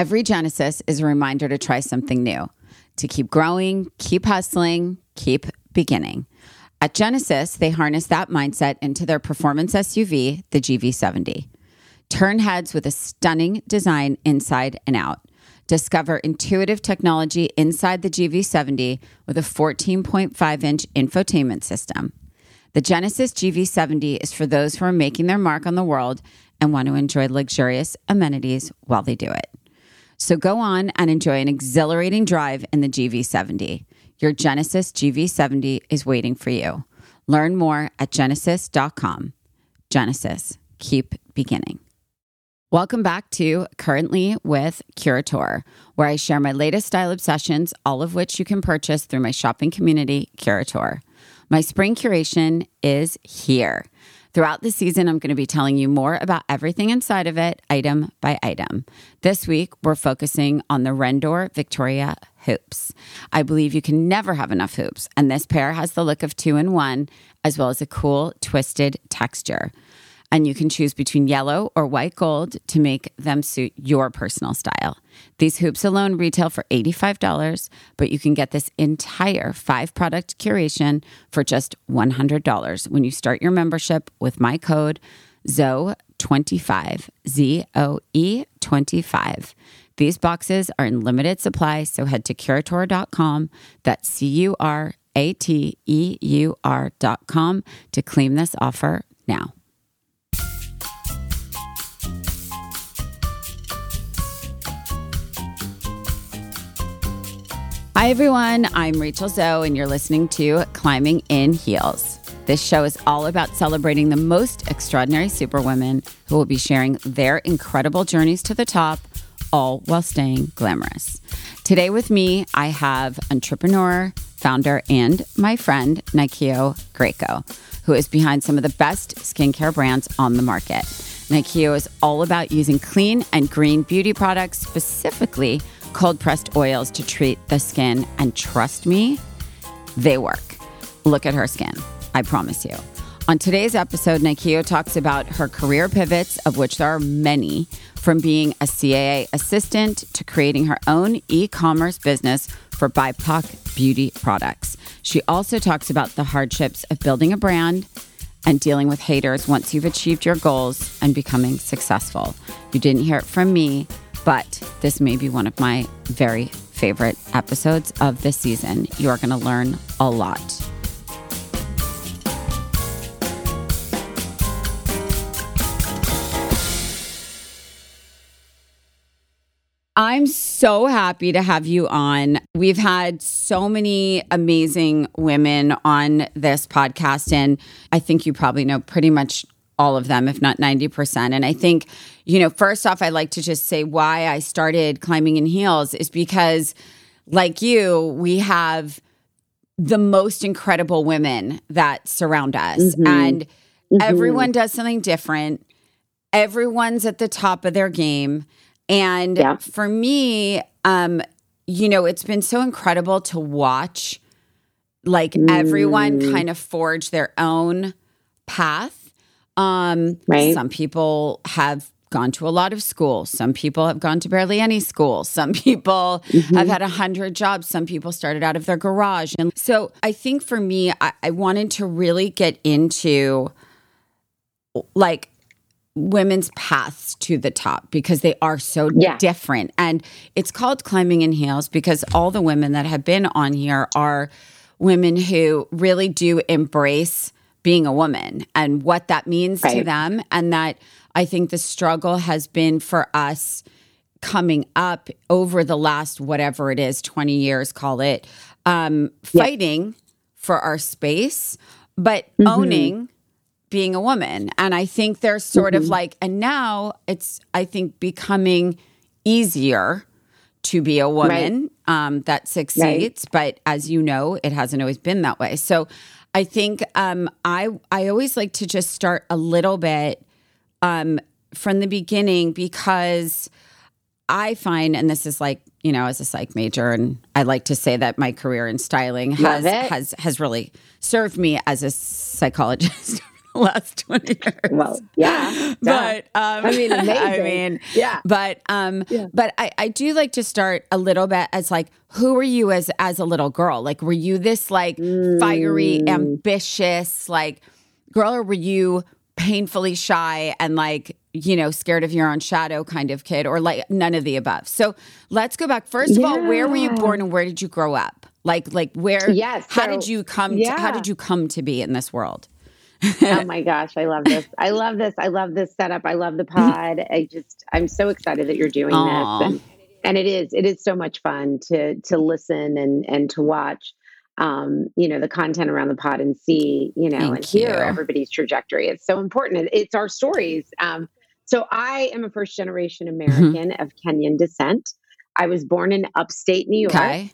Every Genesis is a reminder to try something new, to keep growing, keep hustling, keep beginning. At Genesis, they harness that mindset into their performance SUV, the GV70. Turn heads with a stunning design inside and out. Discover intuitive technology inside the GV70 with a 14.5-inch infotainment system. The Genesis GV70 is for those who are making their mark on the world and want to enjoy luxurious amenities while they do it. So go on and enjoy an exhilarating drive in the GV70. Your Genesis GV70 is waiting for you. Learn more at genesis.com. Genesis, keep beginning. Welcome back to Currently with Curator, where I share my latest style obsessions, all of which you can purchase through my shopping community, Curator. My spring curation is here. Throughout the season, I'm going to be telling you more about everything inside of it, item by item. This week, we're focusing on the Rendor Victoria Hoops. I believe you can never have enough hoops, and this pair has the look of 2-in-1, as well as a cool, twisted texture. And you can choose between yellow or white gold to make them suit your personal style. These hoops alone retail for $85, but you can get this entire 5-product curation for just $100 when you start your membership with my code ZOE25, ZOE25. These boxes are in limited supply, so head to curator.com, that's CURATEUR.com to claim this offer now. Hi, everyone. I'm Rachel Zoe, and you're listening to Climbing in Heels. This show is all about celebrating the most extraordinary superwomen who will be sharing their incredible journeys to the top, all while staying glamorous. Today with me, I have entrepreneur, founder, and my friend, Nyakio Grieco, who is behind some of the best skincare brands on the market. Nyakio is all about using clean and green beauty products, specifically cold-pressed oils to treat the skin, and trust me, they work. Look at her skin, I promise you. On today's episode, Nyakio talks about her career pivots, of which there are many, from being a CAA assistant to creating her own e-commerce business for BIPOC beauty products. She also talks about the hardships of building a brand and dealing with haters once you've achieved your goals and becoming successful. You didn't hear it from me, but this may be one of my very favorite episodes of this season. You are going to learn a lot. I'm so happy to have you on. We've had so many amazing women on this podcast, and I think you probably know pretty much all of them, if not 90%. And I think, you know, first off, I like to just say why I started Climbing in Heels is because, like you, we have the most incredible women that surround us. And everyone does something different. Everyone's at the top of their game. And for me, you know, it's been so incredible to watch, like, everyone kind of forge their own path. Some people have gone to a lot of school. Some people have gone to barely any school. Some people have had 100 jobs. Some people started out of their garage. And so I think for me, I wanted to really get into, like, women's paths to the top, because they are so different. And it's called Climbing in Heels because all the women that have been on here are women who really do embrace being a woman and what that means to them. And that, I think, the struggle has been for us coming up over the last, whatever it is, 20 years, call it, fighting for our space, but owning being a woman. And I think there's sort of like, and now it's, I think, becoming easier to be a woman that succeeds. But as you know, it hasn't always been that way. So I think I always like to just start a little bit from the beginning, because I find, and this is, like, you know, as a psych major, and I like to say that my career in styling has really served me as a psychologist over the last 20 years. Well, yeah. But, I mean, amazing. Yeah. But, but I do like to start a little bit as like, who were you as a little girl? Like, were you this like fiery, ambitious, like girl, or were you painfully shy and like, you know, scared of your own shadow kind of kid, or like none of the above? So let's go back. First of all, where were you born and where did you grow up? Like where, how did you come to, how did you come to be in this world? Oh my gosh. I love this. I love this. I love this setup. I love the pod. I'm so excited that you're doing this. And it is so much fun to listen and to watch, you know, the content around the pod and see, you know, hear everybody's trajectory. It's so important. It's our stories. So I am a first generation American of Kenyan descent. I was born in upstate New York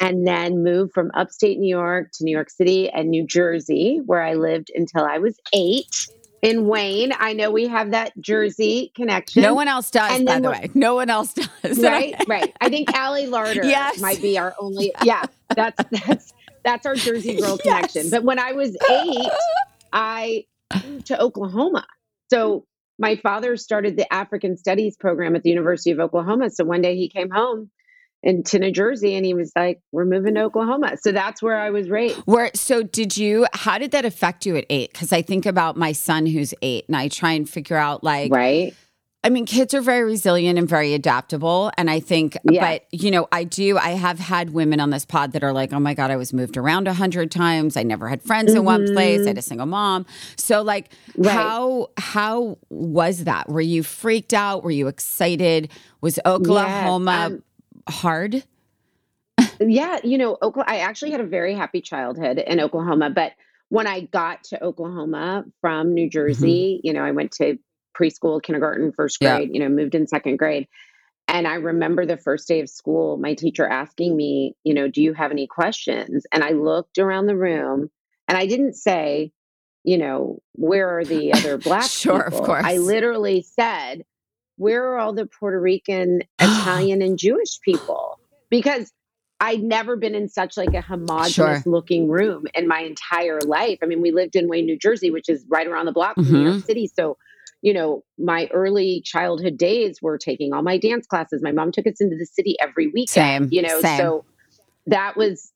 and then moved from upstate New York to New York City and New Jersey, where I lived until I was 8 in Wayne. I know we have that Jersey connection. No one else does, by the way. No one else does. Right, right. I think Allie Larder might be our only. Yeah, that's our Jersey girl connection. But when I was 8, I moved to Oklahoma. So my father started the African Studies program at the University of Oklahoma. So one day he came home to New Jersey and he was like, we're moving to Oklahoma. So that's where I was raised. So how did that affect you at 8? Because I think about my son who's 8 and I try and figure out like, I mean, kids are very resilient and very adaptable. And I think, but you know, I have had women on this pod that are like, oh my God, I was moved around 100 times. I never had friends in one place. I had a single mom. So like, how was that? Were you freaked out? Were you excited? Was Oklahoma hard? You know, I actually had a very happy childhood in Oklahoma, but when I got to Oklahoma from New Jersey, you know, I went to preschool, kindergarten, first grade, you know, moved in second grade. And I remember the first day of school, my teacher asking me, you know, do you have any questions? And I looked around the room and I didn't say, you know, where are the other Black people? Of course. I literally said, where are all the Puerto Rican, Italian, and Jewish people? Because I'd never been in such like a homogenous looking room in my entire life. I mean, we lived in Wayne, New Jersey, which is right around the block from New York City. So, you know, my early childhood days were taking all my dance classes. My mom took us into the city every weekend, you know, so that was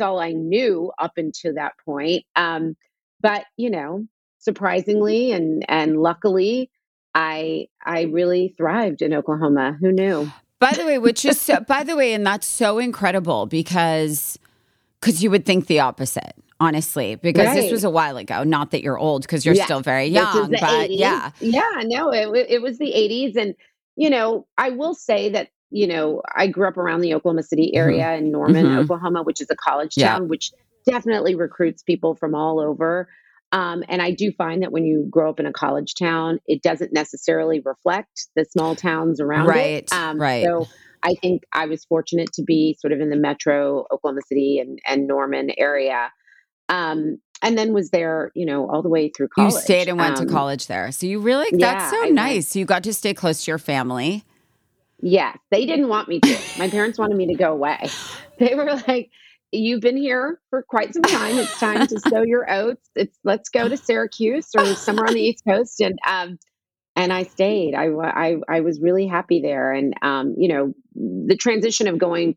all I knew up until that point. But you know, surprisingly and luckily I really thrived in Oklahoma. Who knew? By the way, and that's so incredible because you would think the opposite. Honestly, because this was a while ago. Not that you're old, because you're still very young, but 80s. It was the 80s. And, you know, I will say that, you know, I grew up around the Oklahoma City area in Norman, Oklahoma, which is a college town, which definitely recruits people from all over. And I do find that when you grow up in a college town, it doesn't necessarily reflect the small towns around it. So I think I was fortunate to be sort of in the metro Oklahoma City and Norman area. And then was there, you know, all the way through college. You stayed and went to college there. So you really, that's so nice. So you got to stay close to your family. Yeah. They didn't want me to. My parents wanted me to go away. They were like, you've been here for quite some time. It's time to sow your oats. Let's go to Syracuse or somewhere on the East Coast. And I stayed. I was really happy there. And, you know, the transition of growing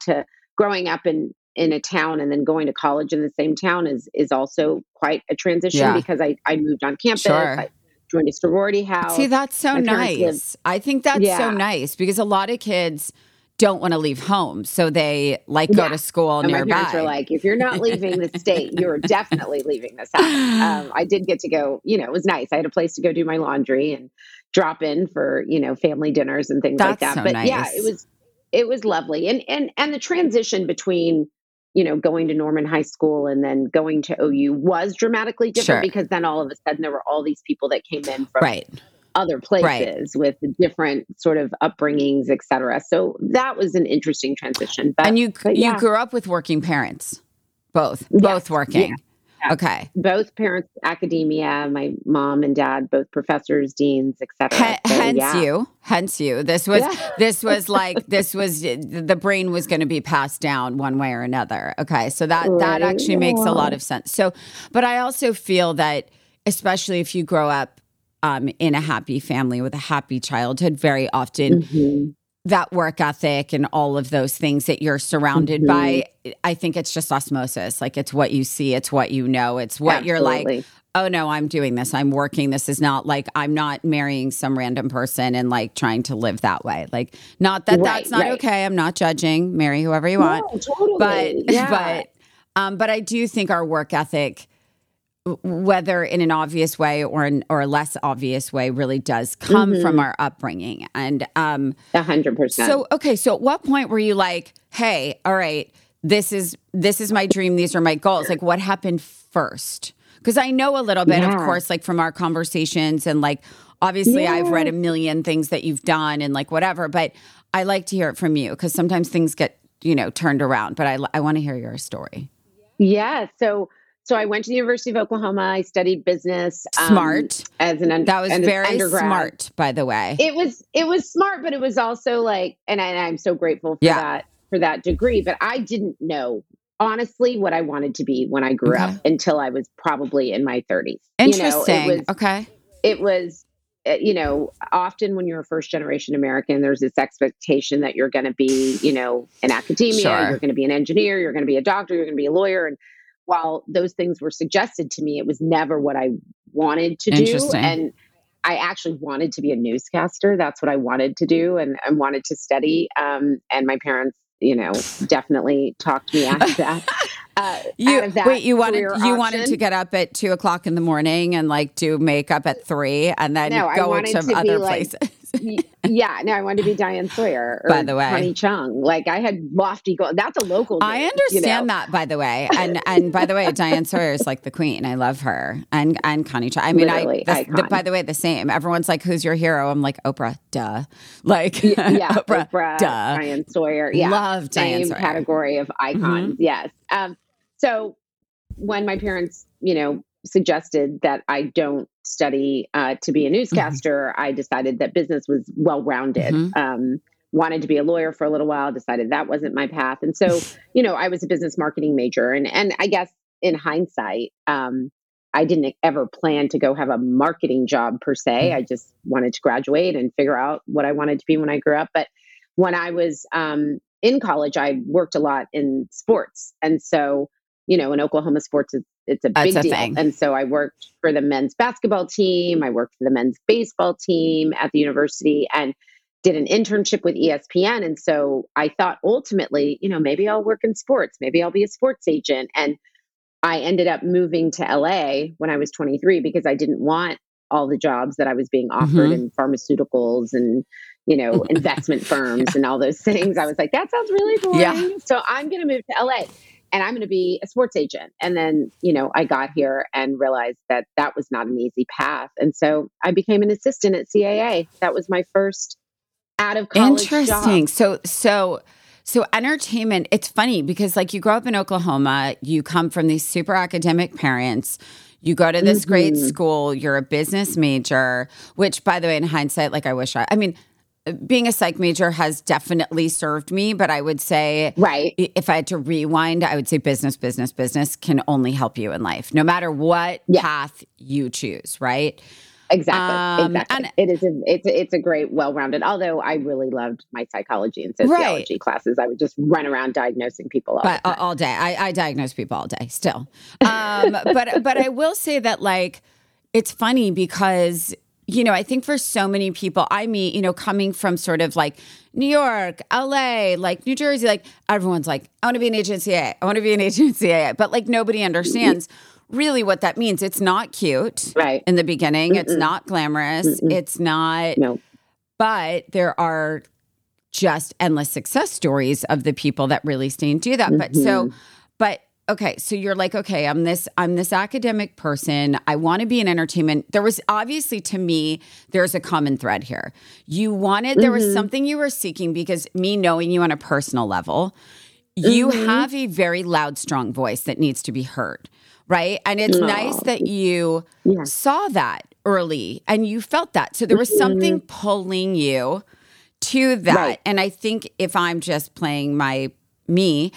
up in a town and then going to college in the same town is also quite a transition because I moved on campus. I joined a sorority house. See, that's so nice. I think that's so nice because a lot of kids don't want to leave home. So they like go to school nearby. My parents were like, if you're not leaving the state, you're definitely leaving this house. I did get to go, you know, it was nice. I had a place to go do my laundry and drop in for, you know, family dinners and things like that. So but it was lovely. And the transition between, you know, going to Norman High School and then going to OU was dramatically different because then all of a sudden there were all these people that came in from other places with different sort of upbringings, et cetera. So that was an interesting transition. But, you grew up with working parents, both working. Yeah. Okay. Both parents, academia, my mom and dad, both professors, deans, et cetera. Hence you. This was the brain was going to be passed down one way or another. Okay. So that actually makes a lot of sense. So, but I also feel that especially if you grow up in a happy family with a happy childhood, very often that work ethic and all of those things that you're surrounded by, I think it's just osmosis. Like, it's what you see, it's what you know, it's what you're like, oh no, I'm doing this, I'm working. This is not like, I'm not marrying some random person and like trying to live that way. Like, not that that's not okay. I'm not judging. Marry whoever you want. No, totally. But, but I do think our work ethic, whether in an obvious way or a less obvious way, really does come from our upbringing. And 100%. So, okay. So at what point were you like, hey, all right, this is my dream. These are my goals. Like, what happened first? Because I know a little bit, of course, like from our conversations and like, obviously I've read a million things that you've done and like whatever, but I like to hear it from you because sometimes things get, you know, turned around, but I want to hear your story. Yeah. So I went to the University of Oklahoma. I studied business. Smart. As an undergrad. That was very smart, by the way. It was smart, but it was also like, and I'm so grateful for that degree, but I didn't know honestly what I wanted to be when I grew up until I was probably in my 30s. Interesting. You know, it was, often when you're a first generation American, there's this expectation that you're going to be, you know, in academia, you're going to be an engineer, you're going to be a doctor, you're going to be a lawyer. And while those things were suggested to me, it was never what I wanted to do. And I actually wanted to be a newscaster. That's what I wanted to do. And I wanted to study. And my parents, you know, definitely talked me out of that. You wanted to get up at 2:00 in the morning and like do makeup at 3 and then go to other places. I wanted to be Diane Sawyer or Connie Chung. Like, I had lofty goals. That's a local name, I understand that, by the way. And by the way, Diane Sawyer is like the queen. I love her. And Connie Chung. I mean, by the way, the same. Everyone's like, who's your hero? I'm like, Oprah, duh. Like, Oprah, duh. Diane Sawyer. Yeah. Love Diane Sawyer. Same category of icons. Mm-hmm. Yes. So when my parents, you know, suggested that I don't study to be a newscaster, I decided that business was well-rounded. Wanted to be a lawyer for a little while, decided that wasn't my path. And so, you know, I was a business marketing major. And I guess in hindsight, I didn't ever plan to go have a marketing job per se. I just wanted to graduate and figure out what I wanted to be when I grew up. But when I was in college, I worked a lot in sports. And so, you know, in Oklahoma, sports is it's a big deal. And so I worked for the men's basketball team. I worked for the men's baseball team at the university and did an internship with ESPN. And so I thought ultimately, you know, maybe I'll work in sports. Maybe I'll be a sports agent. And I ended up moving to LA when I was 23 because I didn't want all the jobs that I was being offered in pharmaceuticals and, you know, investment firms and all those things. I was like, that sounds really boring. Yeah. So I'm going to move to LA and I'm going to be a sports agent. And then, you know, I got here and realized that that was not an easy path. And so I became an assistant at CAA. That was my first out of college job. So entertainment, it's funny because like you grow up in Oklahoma, you come from these super academic parents, you go to this great school, you're a business major, which by the way, in hindsight, like I mean, being a psych major has definitely served me, but I would say if I had to rewind, I would say business can only help you in life, no matter what path you choose, right? Exactly. And it's a great, well-rounded, although I really loved my psychology and sociology classes. I would just run around diagnosing people all day. I diagnose people all day still. But I will say that like, it's funny because, you know, I think for so many people I meet, you know, coming from sort of like New York, LA, like New Jersey, like everyone's like, I want to be an agent CAA. I want to be an agent CAA. But like nobody understands really what that means. It's not cute in the beginning. It's not glamorous. It's not, but there are just endless success stories of the people that really stay and do that. So you're like, okay, I'm this academic person. I want to be in entertainment. There was obviously, to me, there's a common thread here. You wanted, there was something you were seeking because me knowing you on a personal level, you have a very loud, strong voice that needs to be heard. Right. And it's nice that you saw that early and you felt that. So there was something pulling you to that. Right. And I think if I'm just playing me,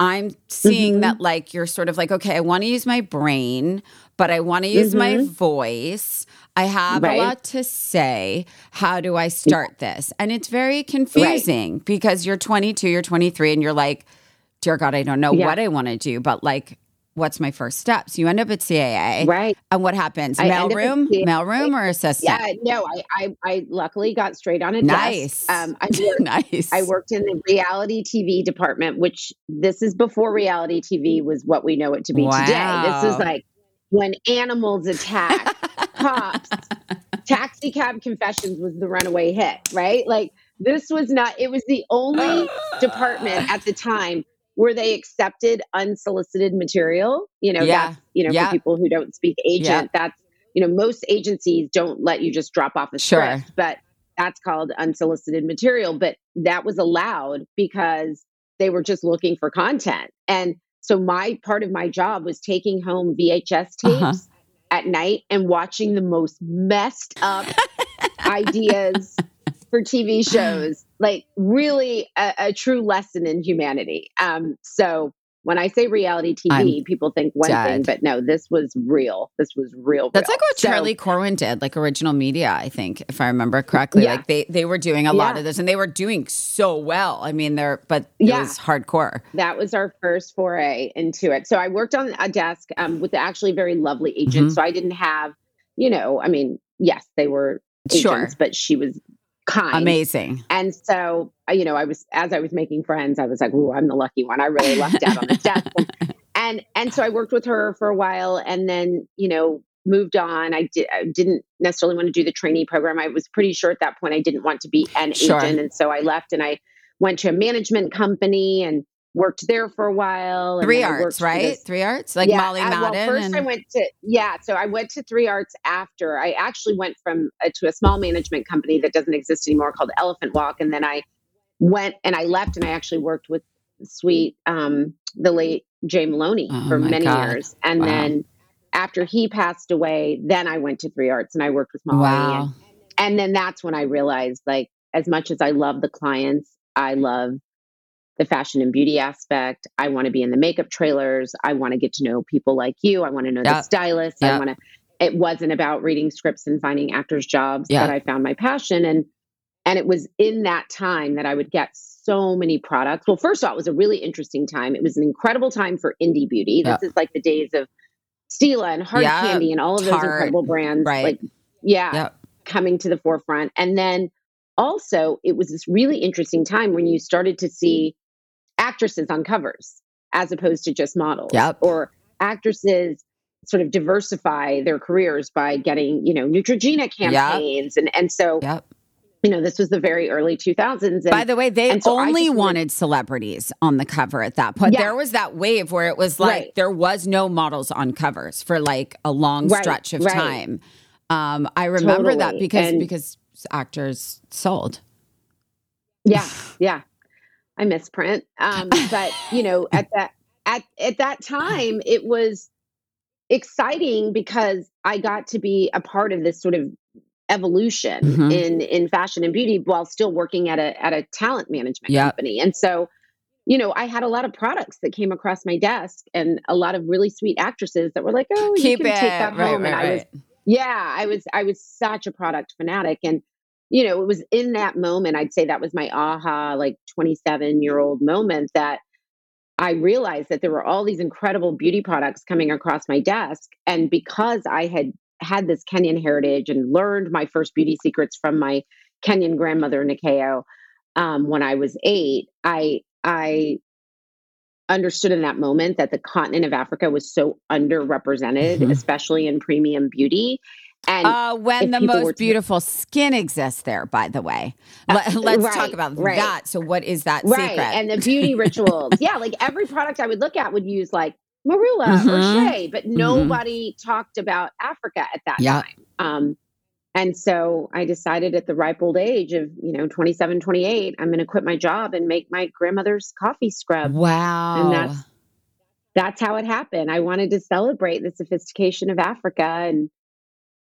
I'm seeing that like, you're sort of like, okay, I want to use my brain, but I want to use my voice. I have a lot to say. How do I start this? And it's very confusing because you're 22, you're 23, and you're like, dear God, I don't know what I want to do, but like, what's my first steps? You end up at CAA. Right. And what happens? Mailroom or assistant? Yeah, no, I luckily got straight on a desk. I worked in the reality TV department, which this is before reality TV was what we know it to be today. This is like when animals attack, cops, Taxi Cab Confessions was the runaway hit, right? Like this was not, it was the only department at the time where they accepted unsolicited material, that's, for people who don't speak agent, that's, most agencies don't let you just drop off a script, but that's called unsolicited material. But that was allowed because they were just looking for content. And so my part of my job was taking home VHS tapes at night and watching the most messed up ideas for TV shows, like really a true lesson in humanity. So when I say reality TV, people think one thing, but no, this was real. This was real. That's like what Charlie Corwin did, like original media, I think, if I remember correctly. Yeah. Like they were doing a lot of this and they were doing so well. I mean, it was hardcore. That was our first foray into it. So I worked on a desk with actually very lovely agents. So I didn't have, yes, they were agents, but she was kind. Amazing. And so, I was making friends, I was like, ooh, I'm the lucky one. I really lucked out on this desk. And so I worked with her for a while and then, moved on. I didn't necessarily want to do the trainee program. I was pretty sure at that point, I didn't want to be an agent. And so I left and I went to a management company and worked there for a while. And Three Arts, right? Three Arts? Like Molly Madden? Well, first I went to, so I went to Three Arts after. I actually went to a small management company that doesn't exist anymore called Elephant Walk. And then I went and I left and I actually worked with the late Jay Maloney for many years. And then after he passed away, then I went to Three Arts and I worked with Molly. Wow. And then that's when I realized, like, as much as I love the clients, I love the fashion and beauty aspect. I want to be in the makeup trailers. I want to get to know people like you. I want to know the stylist. I want to, it wasn't about reading scripts and finding actors jobs that I found my passion. And it was in that time that I would get so many products. Well, first of all, it was a really interesting time. It was an incredible time for indie beauty. This is like the days of Stila and Hard Candy and all of those incredible brands, coming to the forefront. And then also it was this really interesting time when you started to see actresses on covers as opposed to just models, or actresses sort of diversify their careers by getting, Neutrogena campaigns. And so, this was the very early 2000s. And, by the way, they only wanted celebrities on the cover at that point. Yeah. There was that wave where it was like, there was no models on covers for like a long stretch of time. I remember that because actors sold. Yeah. Yeah. I misprint. But at that time it was exciting because I got to be a part of this sort of evolution in fashion and beauty while still working at a talent management company. And so, I had a lot of products that came across my desk and a lot of really sweet actresses that were like, oh, you can take that home. And I was such a product fanatic. And, it was in that moment, I'd say that was my aha, like 27-year-old moment that I realized that there were all these incredible beauty products coming across my desk. And because I had this Kenyan heritage and learned my first beauty secrets from my Kenyan grandmother, Nyakio, when I was 8, I understood in that moment that the continent of Africa was so underrepresented, especially in premium beauty. And when the most beautiful skin exists there, by the way, let's talk about that. So what is that secret? And the beauty rituals. Like every product I would look at would use like Marula or Shea, but nobody talked about Africa at that time. And so I decided at the ripe old age of, 27, 28, I'm going to quit my job and make my grandmother's coffee scrub. Wow. And that's how it happened. I wanted to celebrate the sophistication of Africa and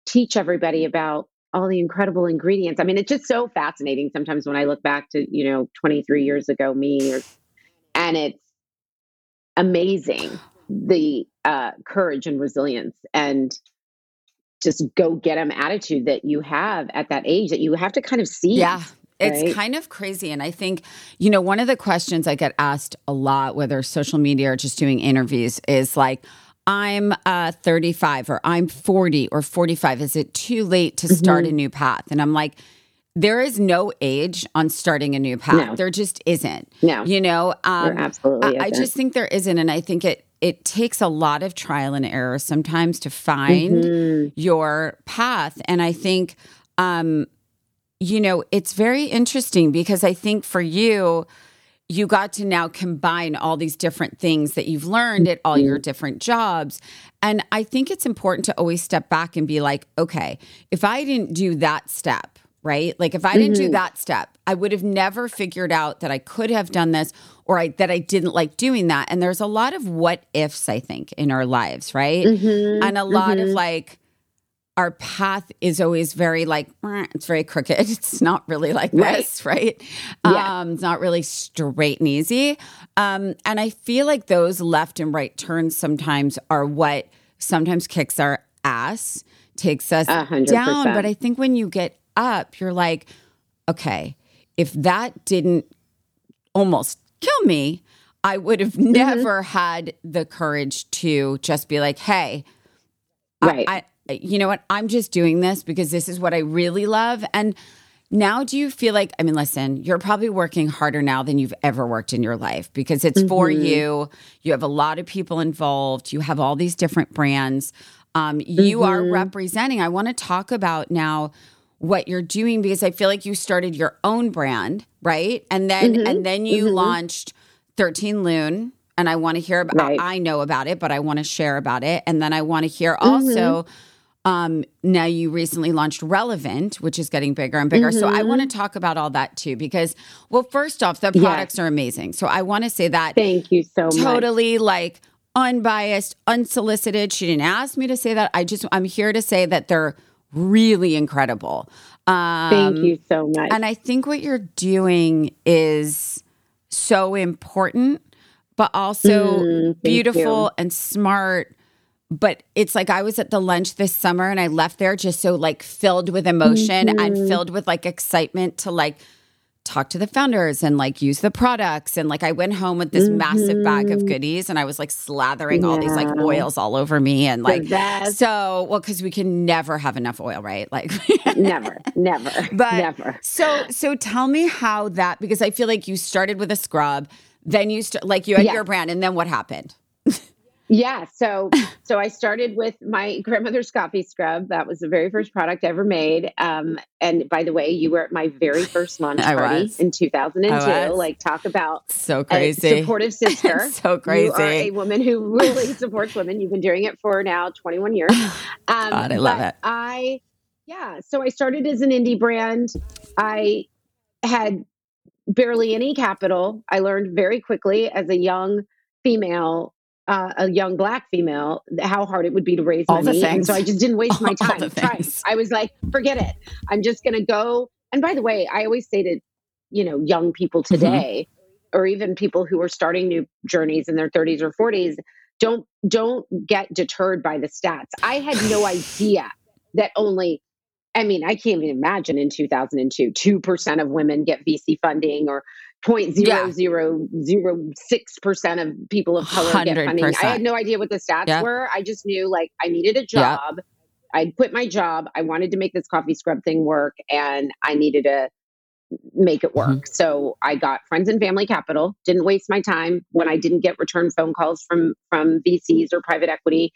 teach everybody about all the incredible ingredients. I mean, it's just so fascinating sometimes when I look back to, 23 years ago, me, and it's amazing the courage and resilience and just go get them attitude that you have at that age that you have to kind of see. Yeah. It's kind of crazy. And I think, you know, one of the questions I get asked a lot, whether social media or just doing interviews, is like, I'm 35 or I'm 40 or 45. Is it too late to start a new path? And I'm like, there is no age on starting a new path. No. There just isn't. No. You know, there absolutely isn't. I just think there isn't. And I think it takes a lot of trial and error sometimes to find your path. And I think, you know, it's very interesting because I think for you, you got to now combine all these different things that you've learned at all your different jobs. And I think it's important to always step back and be like, okay, if I didn't do that step, right? Like if I didn't do that step, I would have never figured out that I could have done this or that I didn't like doing that. And there's a lot of what ifs, I think, in our lives, right? And a lot of like, our path is always very like, it's very crooked. It's not really like this, right? Yeah. It's not really straight and easy. And I feel like those left and right turns sometimes are what sometimes kicks our ass, takes us 100%. Down. But I think when you get up, you're like, okay, if that didn't almost kill me, I would have never had the courage to just be like, hey, you know what? I'm just doing this because this is what I really love. And now do you feel like, I mean, listen, you're probably working harder now than you've ever worked in your life because it's for you. You have a lot of people involved. You have all these different brands. You are representing. I want to talk about now what you're doing because I feel like you started your own brand, right? And then, you launched 13 Lune. And I want to hear about, I know about it, but I want to share about it. And then I want to hear also, now you recently launched Relevant, which is getting bigger and bigger. So I want to talk about all that too, because, well, first off, the products are amazing. So I want to say that. Thank you so much. Totally like unbiased, unsolicited. She didn't ask me to say that. I'm here to say that they're really incredible. Thank you so much. And I think what you're doing is so important, but also beautiful and smart. But it's like I was at the lunch this summer and I left there just so like filled with emotion and filled with like excitement to like talk to the founders and like use the products. And like I went home with this massive bag of goodies and I was like slathering all these like oils all over me. And like, so, well, because we can never have enough oil, right? Like never. So tell me how that, because I feel like you started with a scrub. Then you you had your brand, and then what happened? So I started with my grandmother's coffee scrub. That was the very first product I ever made. And by the way, you were at my very first launch party in 2002. Like talk about so crazy a supportive sister. So crazy. You are a woman who really supports women. You've been doing it for now 21 years. God, I love it. So I started as an indie brand. I had barely any capital. I learned very quickly as a young female, a young Black female, how hard it would be to raise money. And so I just didn't waste my time trying. I was like, forget it. I'm just going to go. And by the way, I always say to, you know, young people today, or even people who are starting new journeys in their 30s or 40s, don't get deterred by the stats. I had no idea that I can't even imagine in 2002, 2% of women get VC funding or 0.0006% of people of color 100%. Get funding. I had no idea what the stats were. I just knew like I needed a job. I'd quit my job. I wanted to make this coffee scrub thing work and I needed to make it work. So I got friends and family capital, didn't waste my time when I didn't get return phone calls from VCs or private equity.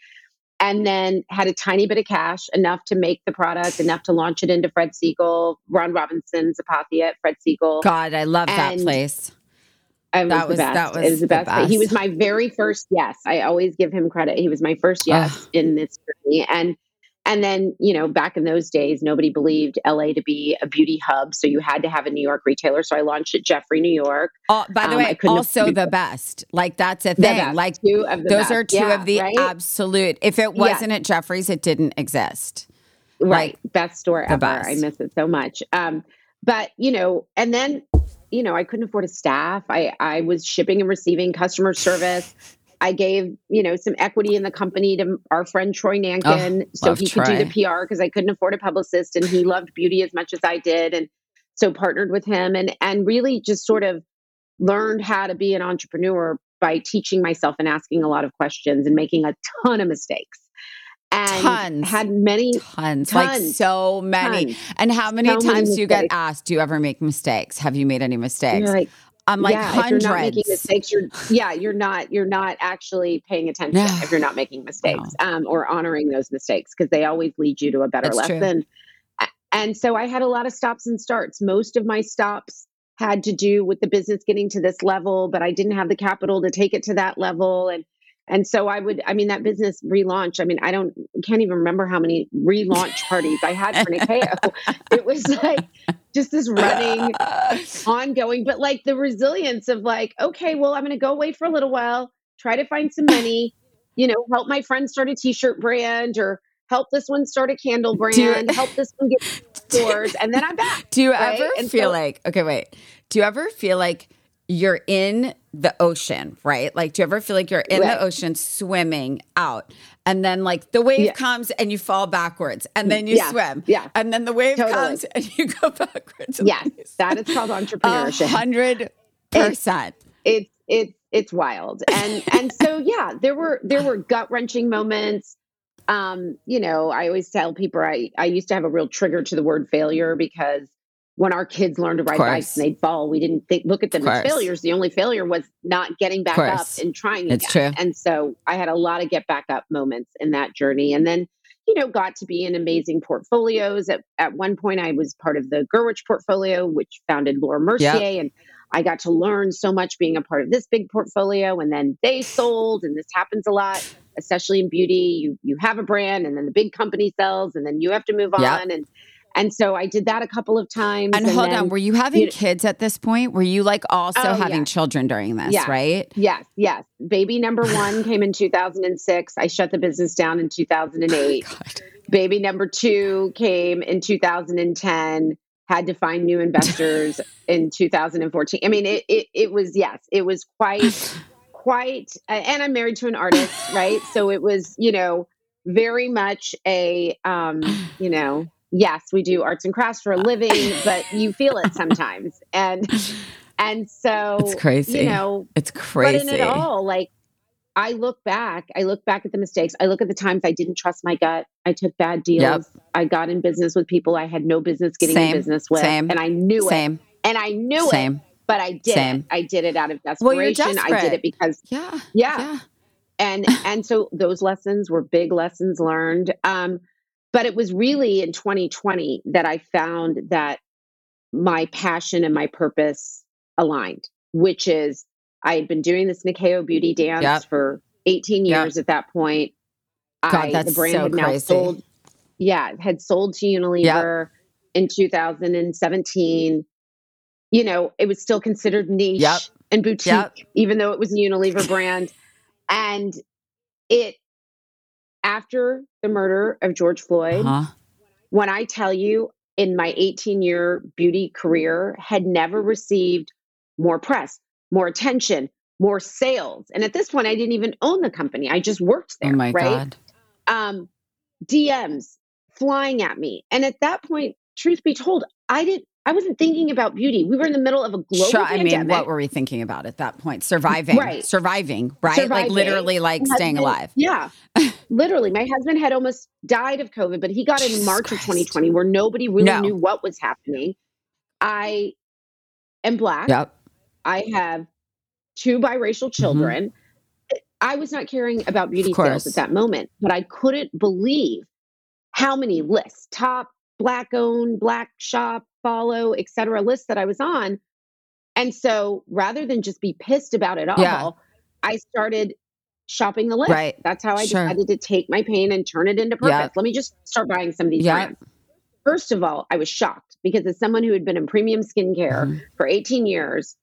And then had a tiny bit of cash, enough to make the product, enough to launch it into Fred Segal, Ron Robinson's Apothea at Fred Segal. God, I love that place. That was the best. He was my very first yes. I always give him credit. He was my first yes in this journey. And then, you know, back in those days, nobody believed LA to be a beauty hub. So you had to have a New York retailer. So I launched at Jeffrey, New York. By the way, also the best. Like that's a thing. Like those are two of the absolute. If it wasn't at Jeffrey's, it didn't exist. Right. Like, best store ever. Best. I miss it so much. But, you know, and then, you know, I couldn't afford a staff. I was shipping and receiving customer service. I gave, you know, some equity in the company to our friend Troy Nankin so he could do the PR because I couldn't afford a publicist and he loved beauty as much as I did. And so partnered with him and really just sort of learned how to be an entrepreneur by teaching myself and asking a lot of questions and making a ton of mistakes. And had so many. And how many times do you get asked, do you ever make mistakes? Have you made any mistakes? I'm like hundreds. If you're not making mistakes, you're not actually paying attention if you're not making mistakes or honoring those mistakes because they always lead you to a better lesson. True. And so I had a lot of stops and starts. Most of my stops had to do with the business getting to this level, but I didn't have the capital to take it to that level. And so I would, I mean, that business relaunch, I mean, I can't even remember how many relaunch parties I had for Nyakio. It was like just this running, ongoing, but like the resilience of like, okay, well, I'm going to go away for a little while, try to find some money, you know, help my friend start a t-shirt brand or help this one start a candle brand, help this one get stores. And then I'm back. Do you ever feel like, okay, wait, do you ever feel like you're in the ocean, right? Like, do you ever feel like you're in the ocean swimming out and then like the wave comes and you fall backwards and then you swim and then the wave comes and you go backwards? Yes. That is called entrepreneurship. 100%. It's wild. And so, yeah, there were gut wrenching moments. You know, I always tell people I used to have a real trigger to the word failure because when our kids learned to ride bikes and they'd fall, we didn't look at them as failures. The only failure was not getting back up and trying again. It's true. And so I had a lot of get back up moments in that journey. And then, you know, got to be in amazing portfolios. At one point, I was part of the Gerwich portfolio, which founded Laura Mercier. Yep. And I got to learn so much being a part of this big portfolio. And then they sold, and this happens a lot, especially in beauty. You have a brand and then the big company sells and then you have to move on. And so I did that a couple of times. And hold on, were you having kids at this point? Were you like also having children during this, right? Yes. Baby number one came in 2006. I shut the business down in 2008. Oh, baby number two came in 2010. Had to find new investors in 2014. I mean, it was quite, and I'm married to an artist, right? So it was, you know, very much a, you know, yes, we do arts and crafts for a living, but you feel it sometimes. And so it's crazy. You know, it's crazy. But in it all, like I look back at the mistakes. I look at the times I didn't trust my gut. I took bad deals. Yep. I got in business with people I had no business getting in business with. And I knew it. And I knew it. But I did it. I did it out of desperation. Well, I did it because And so those lessons were big lessons learned. But it was really in 2020 that I found that my passion and my purpose aligned, which is I had been doing this Nyakio beauty dance for 18 years at that point. God, that's the brand so had now crazy. Sold. Yeah, had sold to Unilever in 2017. You know, it was still considered niche and boutique, even though it was a Unilever brand. And it, after the murder of George Floyd, when I tell you in my 18-year beauty career had never received more press, more attention, more sales. And at this point, I didn't even own the company. I just worked there, God. DMs flying at me. And at that point, truth be told, I wasn't thinking about beauty. We were in the middle of a global pandemic. I mean, what were we thinking about at that point? Surviving, right? Like literally like staying alive. Yeah, literally. My husband had almost died of COVID, but he got it in March of 2020 where nobody really knew what was happening. I am Black. Yep. I have two biracial children. Mm-hmm. I was not caring about beauty sales at that moment, but I couldn't believe how many lists, top Black owned, Black shop, follow, et cetera, list that I was on. And so rather than just be pissed about it all, I started shopping the list. Right. That's how I decided to take my pain and turn it into purpose. Yep. Let me just start buying some of these brands. First of all, I was shocked because as someone who had been in premium skincare for 18 years,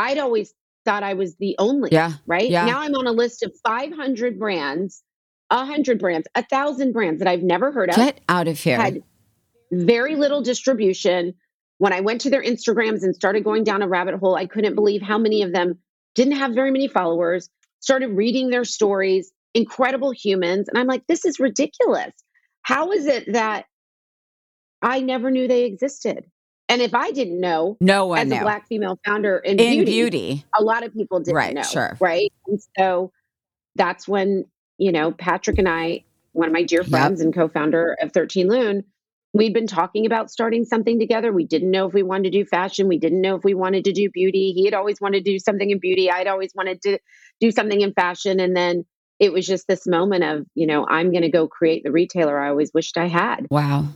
I'd always thought I was the only, right? Yeah. Now I'm on a list of 500 brands, 100 brands, 1,000 brands that I've never heard of. Get out of here. Had very little distribution. When I went to their Instagrams and started going down a rabbit hole, I couldn't believe how many of them didn't have very many followers, started reading their stories, incredible humans. And I'm like, this is ridiculous. How is it that I never knew they existed? And if I didn't know, no one knew. A Black female founder in beauty, a lot of people didn't know. Sure. Right. And so that's when, you know, Patrick and I, one of my dear friends and co-founder of 13 Lune, we'd been talking about starting something together. We didn't know if we wanted to do fashion. We didn't know if we wanted to do beauty. He had always wanted to do something in beauty. I'd always wanted to do something in fashion. And then it was just this moment of, you know, I'm going to go create the retailer I always wished I had. Wow.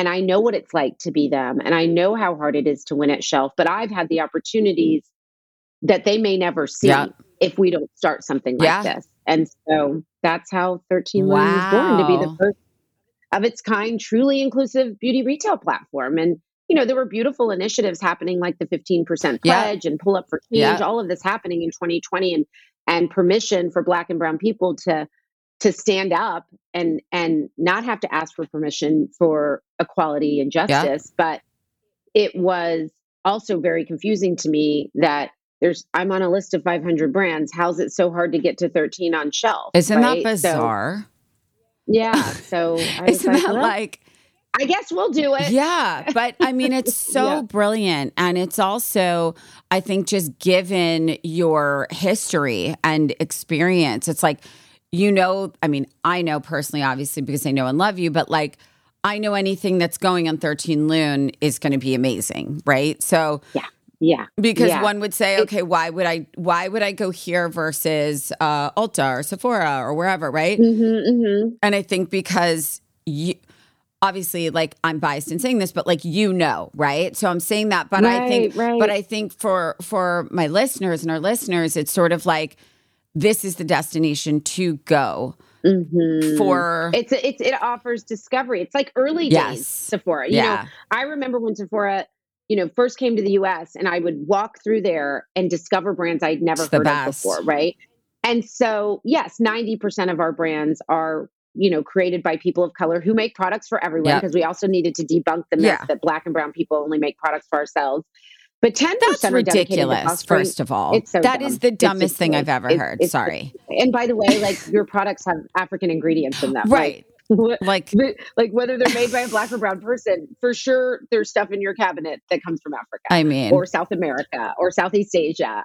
And I know what it's like to be them. And I know how hard it is to win at shelf. But I've had the opportunities that they may never see if we don't start something like this. And so that's how 13 Lune was born, to be the first of its kind, truly inclusive beauty retail platform. And, you know, there were beautiful initiatives happening like the 15% pledge and Pull Up for Change, all of this happening in 2020 and permission for Black and brown people to stand up and not have to ask for permission for equality and justice. But it was also very confusing to me that I'm on a list of 500 brands. How's it so hard to get to 13 on shelf? Isn't that bizarre? So I was like, I guess we'll do it. Yeah. But I mean, it's so brilliant. And it's also, I think, just given your history and experience, it's like, you know, I mean, I know personally, obviously, because I know and love you, but like, I know anything that's going on 13 Lune is going to be amazing. Right. So because one would say, okay, why would I go here versus Ulta or Sephora or wherever, right? And I think because you, obviously, like, I'm biased in saying this, but like, you know, right? So I'm saying that, but I think for my listeners and our listeners, it's sort of like, this is the destination to go for. It offers discovery. It's like early days Sephora. You know, I remember when Sephora, you know, first came to the US, and I would walk through there and discover brands I'd never heard of before. Right. And so, yes, 90% of our brands are, you know, created by people of color who make products for everyone, because we also needed to debunk the myth that Black and brown people only make products for ourselves. But 10% that's ridiculous, first of all. It's so dumb. Is the dumbest thing I've ever heard. Sorry. And by the way, like, your products have African ingredients in them. Right. Like whether they're made by a Black or brown person, for sure there's stuff in your cabinet that comes from Africa, I mean, or South America or Southeast Asia.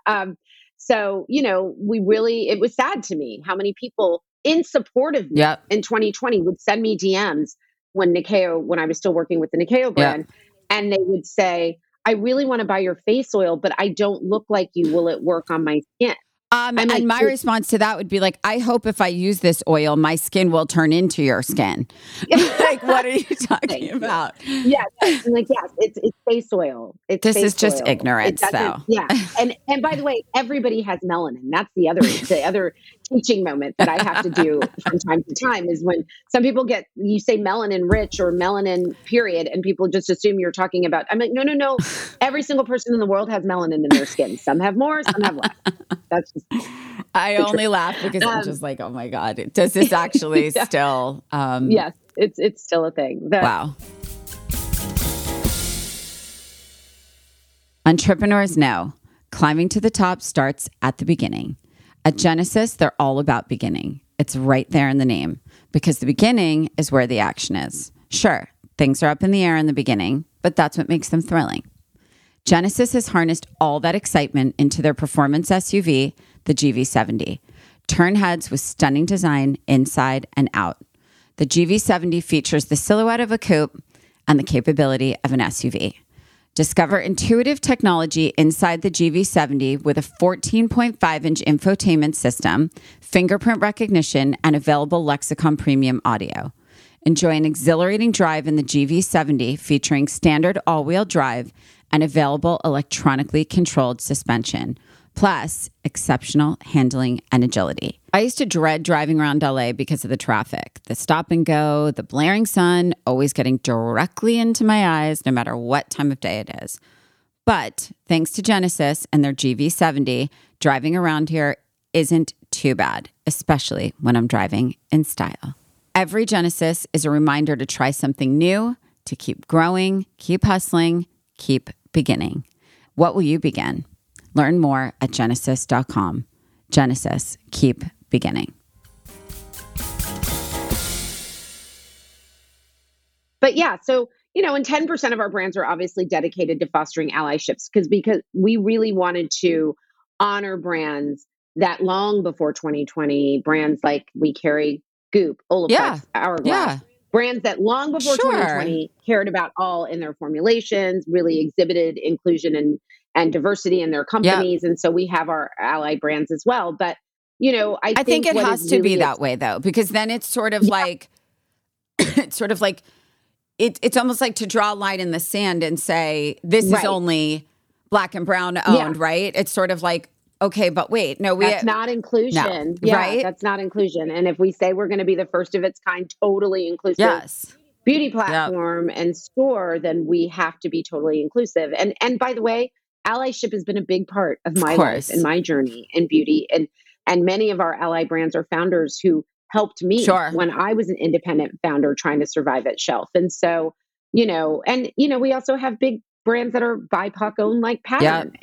So, you know, it was sad to me how many people in support of me in 2020 would send me DMs when I was still working with the Nyakio brand, and they would say, I really want to buy your face oil, but I don't look like you. Will it work on my skin? And like, my response to that would be like, I hope if I use this oil, my skin will turn into your skin. Like, what are you talking about? Yeah. I'm like, yes, it's face oil. This is just ignorance, though. Yeah. And by the way, everybody has melanin. That's the other teaching moment that I have to do from time to time, is when some people you say melanin rich or melanin period, and people just assume you're talking about, I'm like, no. Every single person in the world has melanin in their skin. Some have more, some have less. That's just I only laugh because I'm just like, oh my God, does this actually still? Yes, it's still a thing. Wow. Entrepreneurs know climbing to the top starts at the beginning. At Genesis, they're all about beginning. It's right there in the name, because the beginning is where the action is. Sure, things are up in the air in the beginning, but that's what makes them thrilling. Genesis has harnessed all that excitement into their performance SUV, the GV70. Turn heads with stunning design inside and out. The GV70 features the silhouette of a coupe and the capability of an SUV. Discover intuitive technology inside the GV70 with a 14.5-inch infotainment system, fingerprint recognition, and available Lexicon Premium audio. Enjoy an exhilarating drive in the GV70 featuring standard all-wheel drive and available electronically controlled suspension, plus exceptional handling and agility. I used to dread driving around LA because of the traffic, the stop and go, the blaring sun, always getting directly into my eyes no matter what time of day it is. But thanks to Genesis and their GV70, driving around here isn't too bad, especially when I'm driving in style. Every Genesis is a reminder to try something new, to keep growing, keep hustling, keep beginning. What will you begin? Learn more at genesis.com. Genesis, keep beginning. But yeah, so, you know, and 10% of our brands are obviously dedicated to fostering allyships because we really wanted to honor brands that long before 2020, brands like we carry Goop, Olaplex, Hourglass, brands that long before 2020 cared about all in their formulations, really exhibited inclusion and diversity in their companies. Yep. And so we have our ally brands as well. But, you know, I think it has to be that way, though, because then it's sort of like, it's sort of like, it's almost like to draw a line in the sand and say, this is only Black and brown owned, right? It's sort of like, okay, but wait, no, that's not inclusion. No, yeah, right? That's not inclusion. And if we say we're going to be the first of its kind, totally inclusive beauty platform and store, then we have to be totally inclusive. And by the way, allyship has been a big part of my life and my journey in beauty. And many of our ally brands are founders who helped me when I was an independent founder trying to survive at shelf. And so, you know, we also have big brands that are BIPOC owned, like Pattern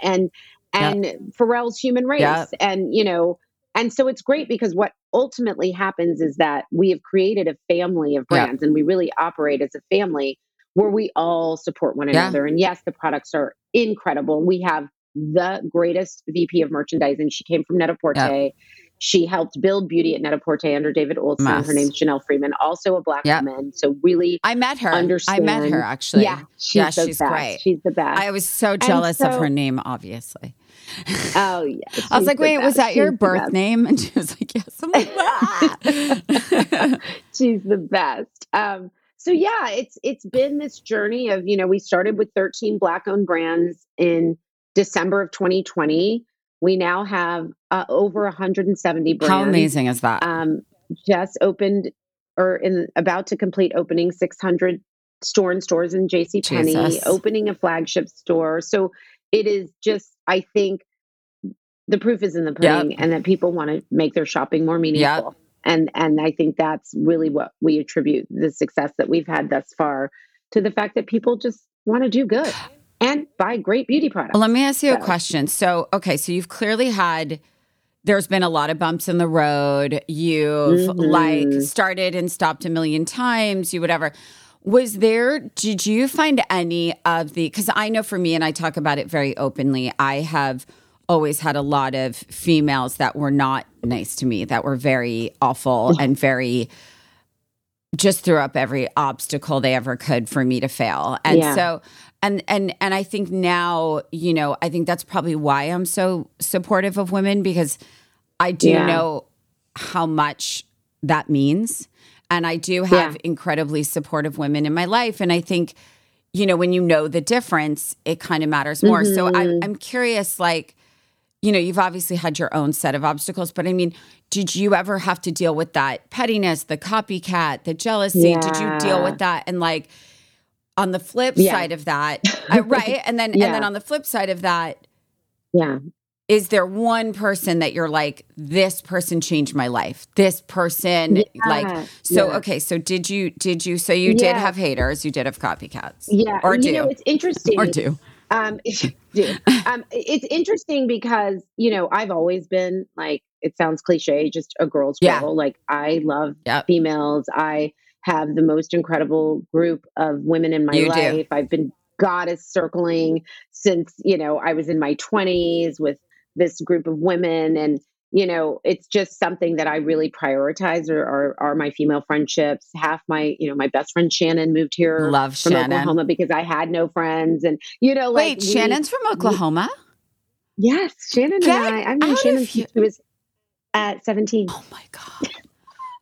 and Pharrell's Human Race. Yep. And, you know, and so it's great because what ultimately happens is that we have created a family of brands and we really operate as a family where we all support one another. And yes, the products are incredible. We have the greatest VP of merchandising. She came from Net-a-Porter. Yep. She helped build beauty at Net-a-Porter under David Olson. Her name's Janelle Freeman, also a Black woman. So really, I met her actually. Yeah, she's great. She's the best. I was so jealous of her name, obviously. Oh yeah. I was like, wait, was that your birth name? And she was like, yes. I'm like, ah. She's the best. So yeah, it's been this journey of, you know, we started with 13 Black-owned brands in December of 2020. We now have over 170 brands. How amazing is that? Just opened or about to complete opening 600 stores in JCPenney, opening a flagship store. So it is just, I think the proof is in the pudding and that people want to make their shopping more meaningful. Yep. And I think that's really what we attribute the success that we've had thus far to the fact that people just want to do good and buy great beauty products. Well, let me ask you a question. So, okay, so you've clearly had, there's been a lot of bumps in the road. You've like started and stopped a million times, you whatever. Did you find any of the, because I know for me, and I talk about it very openly, I have always had a lot of females that were not nice to me, that were very awful and very, just threw up every obstacle they ever could for me to fail. And so, and I think now, you know, I think that's probably why I'm so supportive of women, because I do know how much that means. And I do have incredibly supportive women in my life. And I think, you know, when you know the difference, it kind of matters more. Mm-hmm. So I'm curious, like, you know, you've obviously had your own set of obstacles, but I mean, did you ever have to deal with that pettiness, the copycat, the jealousy? Yeah. Did you deal with that? And like, on the flip side of that, right? And then, and then on the flip side of that, is there one person that you're like, this person changed my life? This person, like, so okay, so did you? So you did have haters, you did have copycats, or do you know? It's interesting, or do. It's interesting because, you know, I've always been like, it sounds cliche, just a girl's girl. Like I love females. I have the most incredible group of women in my life. I've been goddess circling since, you know, I was in my 20s with this group of women. And, you know, it's just something that I really prioritize are my female friendships. Half my, you know, my best friend Shannon moved here from Oklahoma because I had no friends. And, you know, like. Wait, Shannon's from Oklahoma? Yes. Shannon and I knew Shannon she was at 17. Oh my God.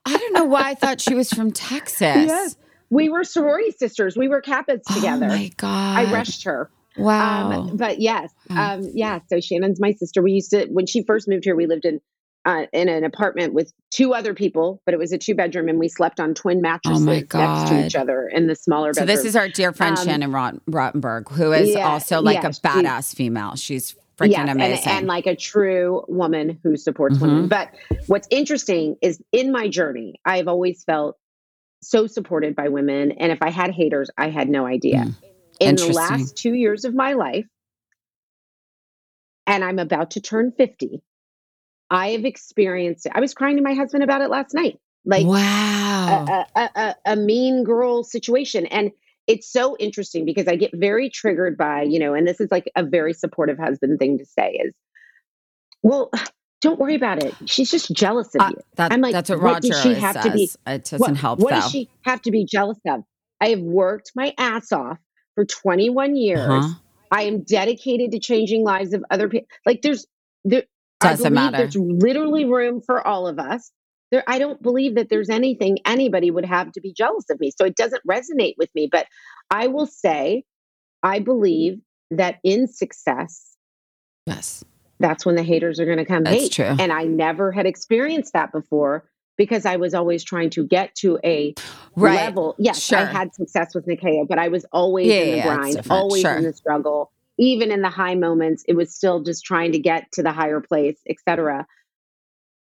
I don't know why I thought she was from Texas. Yes. We were sorority sisters. We were Kappas together. Oh my God. I rushed her. Wow. But yes. So Shannon's my sister. We used to, when she first moved here, we lived in an apartment with two other people, but it was a 2-bedroom and we slept on twin mattresses next to each other in the smaller bedroom. So this is our dear friend, Shannon Rottenberg, who is also like a badass female. She's freaking amazing. And like a true woman who supports women. But what's interesting is in my journey, I've always felt so supported by women. And if I had haters, I had no idea. In the last 2 years of my life, and I'm about to turn 50, I have experienced it. I was crying to my husband about it last night. Like, wow, a mean girl situation. And it's so interesting because I get very triggered by, you know, and this is like a very supportive husband thing to say is, well, don't worry about it. She's just jealous of you. I'm like, that's what does she have says. To be? It doesn't help. What does she have to be jealous of? I have worked my ass off for 21 years. Uh-huh. I am dedicated to changing lives of other people. Like there's literally room for all of us. I don't believe that there's anything anybody would have to be jealous of me. So it doesn't resonate with me. But I will say, I believe that in success, yes, that's when the haters are going to come. That's true. And I never had experienced that before because I was always trying to get to a level. Yes, sure. I had success with Nyakio, but I was always in the grind, always in the struggle. Even in the high moments, it was still just trying to get to the higher place, et cetera.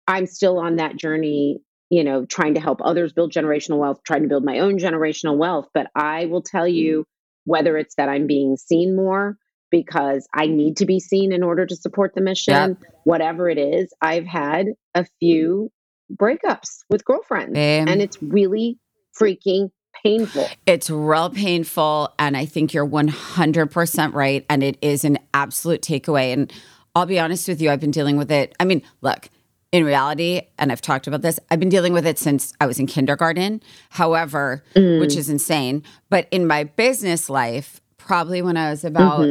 I'm still on that journey, you know, trying to help others build generational wealth, trying to build my own generational wealth. But I will tell you, whether it's that I'm being seen more because I need to be seen in order to support the mission, whatever it is, I've had a few breakups with girlfriends and it's really freaking painful. It's real painful. And I think you're 100% right. And it is an absolute takeaway. And I'll be honest with you, I've been dealing with it. I mean, look, in reality, and I've talked about this, I've been dealing with it since I was in kindergarten, however, which is insane. But in my business life, probably when I was about,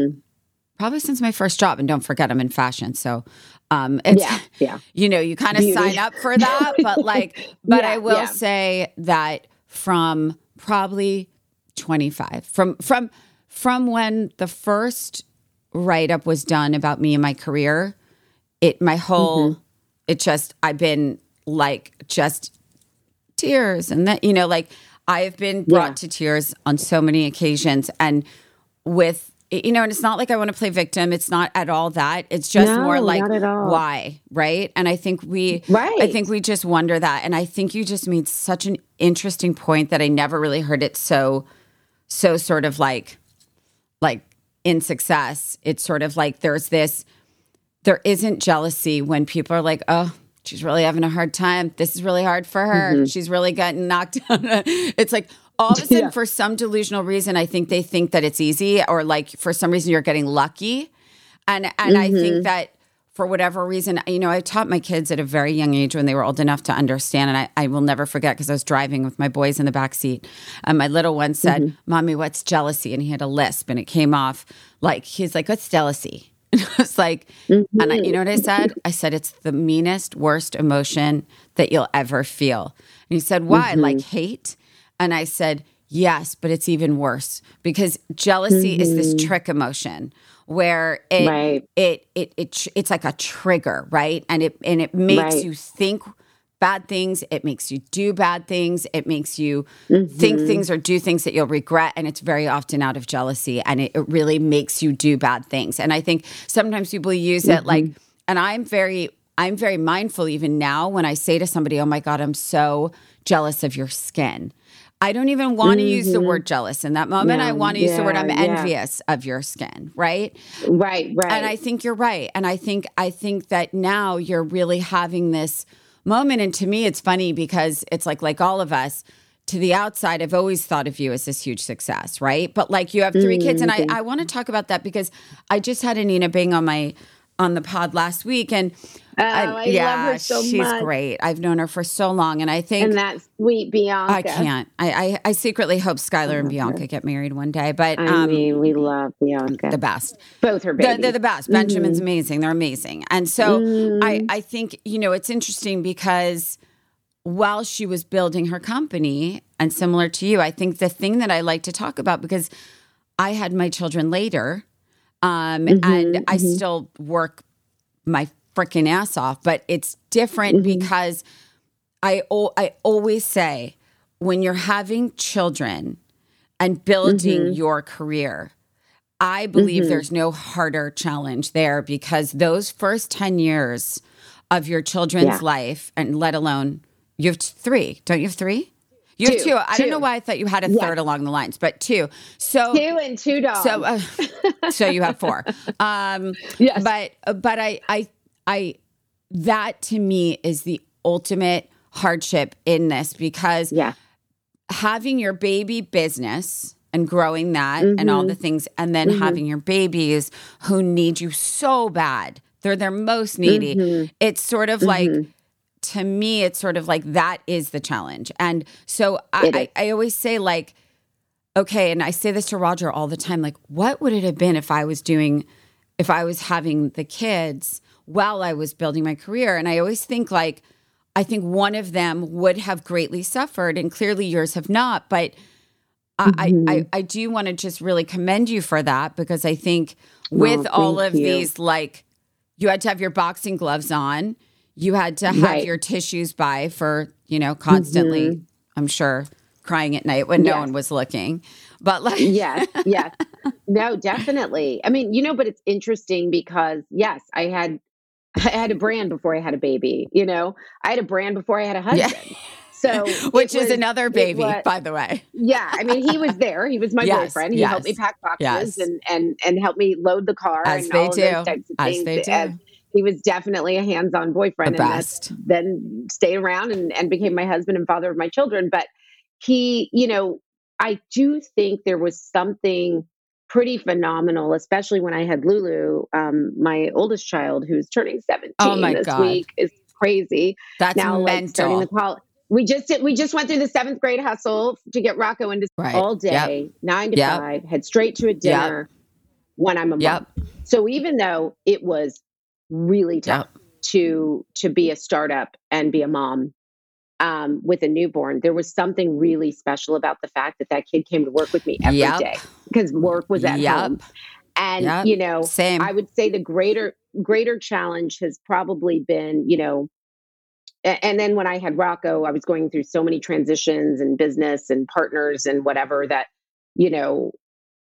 probably since my first job, and don't forget, I'm in fashion. So, it's, you know, you kind of sign up for that, but like, but I will say that from probably 25, from when the first write-up was done about me and my career, my whole... It just, I've been like, just tears. And that, you know, like I have been brought to tears on so many occasions. And with, you know, and it's not like I want to play victim. It's not at all that. It's just more like, why? Right. And I think we just wonder that. And I think you just made such an interesting point that I never really heard it. So sort of like in success, it's sort of like, there isn't jealousy when people are like, oh, she's really having a hard time. This is really hard for her. She's really gotten knocked down. It's like all of a sudden for some delusional reason, I think they think that it's easy or like for some reason you're getting lucky. And I think that for whatever reason, you know, I taught my kids at a very young age when they were old enough to understand. And I will never forget because I was driving with my boys in the backseat. And my little one said, Mommy, what's jealousy? And he had a lisp and it came off like, he's like, what's jealousy? And I was like, and you know what I said? I said, it's the meanest, worst emotion that you'll ever feel. And he said, why? Like hate? And I said, yes, but it's even worse because jealousy is this trick emotion where it's like a trigger, right? And it makes you think bad things. It makes you do bad things. It makes you think things or do things that you'll regret. And it's very often out of jealousy. And it really makes you do bad things. And I think sometimes people use it like, and I'm very mindful even now when I say to somebody, oh my God, I'm so jealous of your skin. I don't even want to use the word jealous in that moment. I want to use the word I'm envious of your skin, right? Right. And I think you're right. And I think that now you're really having this moment. And to me, it's funny because it's like all of us to the outside, I've always thought of you as this huge success, right? But like you have three kids. And I want to talk about that because I just had Anina Bing on the pod last week. And I love her so much. She's great. I've known her for so long. And I think that sweet Bianca. I can't. I secretly hope Skylar and Bianca get married one day. But I mean, we love Bianca. The best. Both her babies. They're the best. Benjamin's amazing. They're amazing. And so I think, you know, it's interesting because while she was building her company, and similar to you, I think the thing that I like to talk about because I had my children later. And I still work my freaking ass off, but it's different because I always say when you're having children and building your career, I believe there's no harder challenge there because those first 10 years of your children's life, and let alone you have three, don't you have three? You have two. I don't know why I thought you had a third along the lines, but two. So two and two dogs. So, so you have four. Yes. But I that to me is the ultimate hardship in this, because having your baby business and growing that and all the things, and then having your babies who need you so bad. They're their most needy. It's sort of like, to me, it's sort of like that is the challenge. And so I always say, like, okay, and I say this to Roger all the time, like, what would it have been if I was doing, if I was having the kids while I was building my career? And I always think, like, I think one of them would have greatly suffered, and clearly yours have not. But I do want to just really commend you for that, because I think with all of these, like, you had to have your boxing gloves on. You had to have your tissues by for, you know, constantly, I'm sure, crying at night when no one was looking. But like, no, definitely. I mean, you know, but it's interesting because yes, I had a brand before I had a baby, you know, I had a brand before I had a husband. Yeah. So, which is another baby, by the way. Yeah. I mean, he was there. He was my boyfriend. He helped me pack boxes and helped me load the car and all of those types of things. They do. He was definitely a hands-on boyfriend. The best. And then stayed around and became my husband and father of my children. But he, you know, I do think there was something pretty phenomenal, especially when I had Lulu, my oldest child, who's turning 17 week. Is crazy. That's now, mental. Like, We just went through the 7th grade hustle to get Rocco into all day, 9 to 5, head straight to a dinner when I'm a mom. So even though it was really tough to be a startup and be a mom with a newborn, there was something really special about the fact that that kid came to work with me every day, because work was at home. And, you know, I would say the greater challenge has probably been, you know, and then when I had Rocco, I was going through so many transitions and business and partners and whatever that, you know,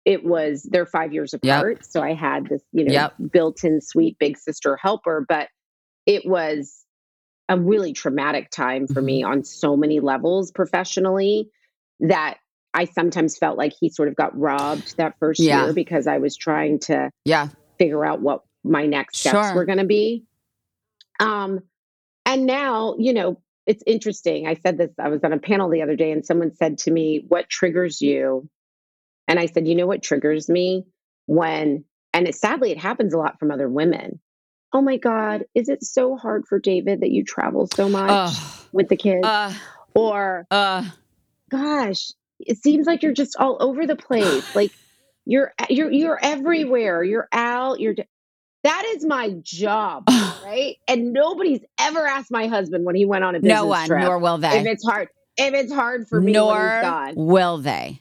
it was, they're 5 years apart. Yep. So I had this, you know, built-in sweet big sister helper, but it was a really traumatic time for me on so many levels professionally that I sometimes felt like he sort of got robbed that first year, because I was trying to figure out what my next steps were going to be. And now, you know, it's interesting. I said this, I was on a panel the other day and someone said to me, what triggers you? And I said, you know what triggers me when, and it, sadly, it happens a lot from other women. Oh my God, is it so hard for David that you travel so much with the kids? Or gosh, it seems like you're just all over the place. Like you're everywhere. You're out, that is my job, right? And nobody's ever asked my husband when he went on a business trip. No one, nor will they. If it's hard for me, nor will they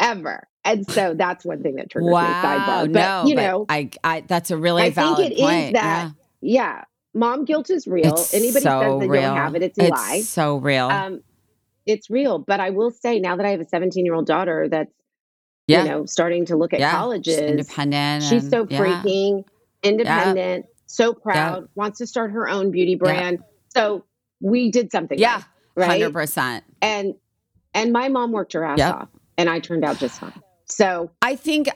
ever. And so that's one thing that triggers me. Sidebar, but you know, I that's a really valid point. I think it is that. Yeah, mom guilt is real. It's Anybody so says that real. You don't have it, it's a lie. It's so real. It's real. But I will say, now that I have a 17-year-old daughter that's you know, starting to look at colleges. She's independent. She's so freaking independent, so proud, wants to start her own beauty brand. So we did something. Yeah, right? 100%. And my mom worked her ass off, and I turned out just fine. So I think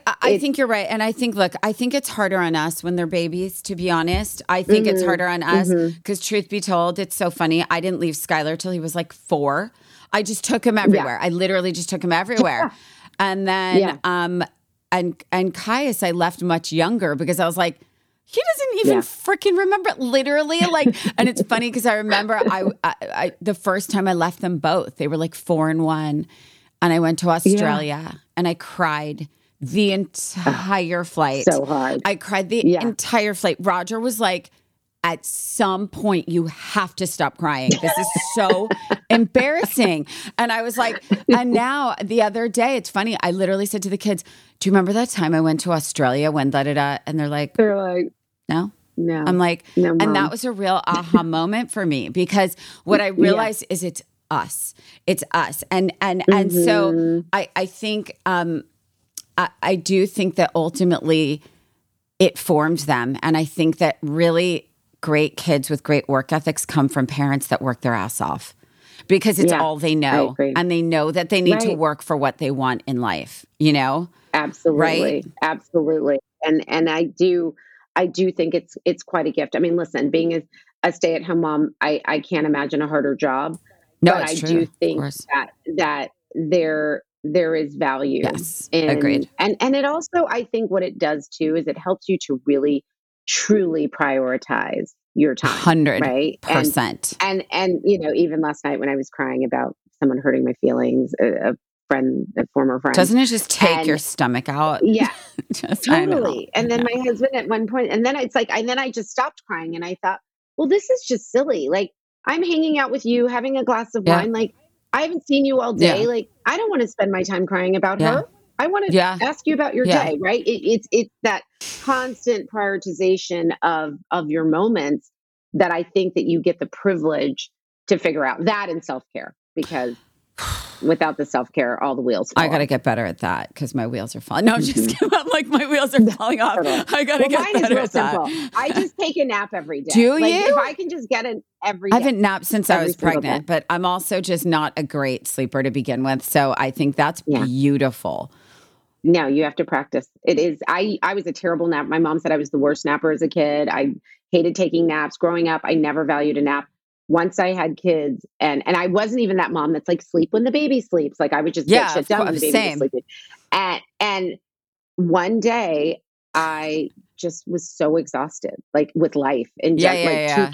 you're right. And I think, look, I think it's harder on us when they're babies, to be honest. I think it's harder on us because truth be told, it's so funny. I didn't leave Skylar till he was like 4. I just took him everywhere. I literally just took him everywhere. And then, and Caius, I left much younger because I was like, he doesn't even freaking remember it. Literally, like, and it's funny because I remember I the first time I left them both, they were like 4 and 1, and I went to Australia and I cried the entire flight. So hard. I cried the entire flight. Roger was like, at some point, you have to stop crying. This is so embarrassing. And I was like, and now the other day, it's funny. I literally said to the kids, do you remember that time I went to Australia when da-da-da? And they're like, no. I'm like, no, Mom. And that was a real aha moment for me, because what I realized is it's us. And so I think, I do think that ultimately it formed them. And I think that really, great kids with great work ethics come from parents that work their ass off, because it's all they know, and they know that they need to work for what they want in life, you know? Absolutely. Right? Absolutely. And I do, I do think it's quite a gift. I mean, listen, being a stay-at-home mom, I can't imagine a harder job. No, but I do think that there is value. Yes, agreed. And it also, I think what it does too, is it helps you to really, truly prioritize your time. 100%. And, you know, even last night when I was crying about someone hurting my feelings, a former friend. Doesn't it just take your stomach out? Yeah, totally. And then my husband at one point, and then it's like, and then I just stopped crying and I thought, well, this is just silly. Like, I'm hanging out with you, having a glass of wine. Like, I haven't seen you all day. Yeah. Like, I don't want to spend my time crying about her. I want to ask you about your day, right? It's that constant prioritization of your moments that I think that you get the privilege to figure out, that and self-care, because without the self-care, all the wheels fall. I got to get better at that because my wheels are falling. No, I'm just kidding. I'm like, my wheels are falling off. I got to get better at that. Mine is real simple. I just take a nap every day. Do like, you? If I can just get an every day. I haven't napped since I was pregnant, but I'm also just not a great sleeper to begin with. So I think that's beautiful. No, you have to practice. It is. I was a terrible nap. My mom said I was the worst napper as a kid. I hated taking naps. Growing up, I never valued a nap. Once I had kids, and I wasn't even that mom that's like, sleep when the baby sleeps. Like, I would just get shit done when the baby was sleeping. And one day I just was so exhausted, like with life and two